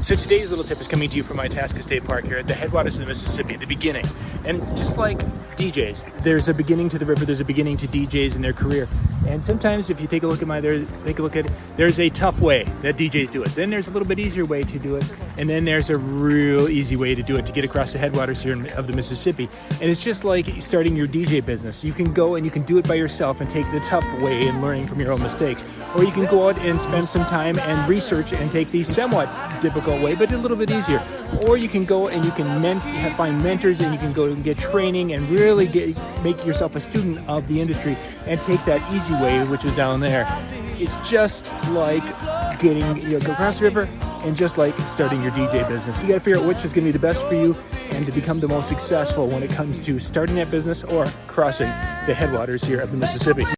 So today's little tip is coming to you from Itasca State Park here at the headwaters of the Mississippi, the beginning. And just like DJs, there's a beginning to the river, there's a beginning to DJs in their career. And sometimes if you take a look at there's a tough way that DJs do it. Then there's a little bit easier way to do it. And then there's a real easy way to do it, to get across the headwaters here of the Mississippi. And it's just like starting your DJ business. You can go and you can do it by yourself and take the tough way and learning from your own mistakes. Or you can go out and spend some time and research and take the somewhat difficult way, but a little bit easier. Or you can go and you can find mentors, and you can go and get training and really make yourself a student of the industry and take that easy way, which is down there. It's just like getting, go across the river, and just like starting your DJ business. You got to figure out which is going to be the best for you and to become the most successful when it comes to starting that business or crossing the headwaters here of the Mississippi.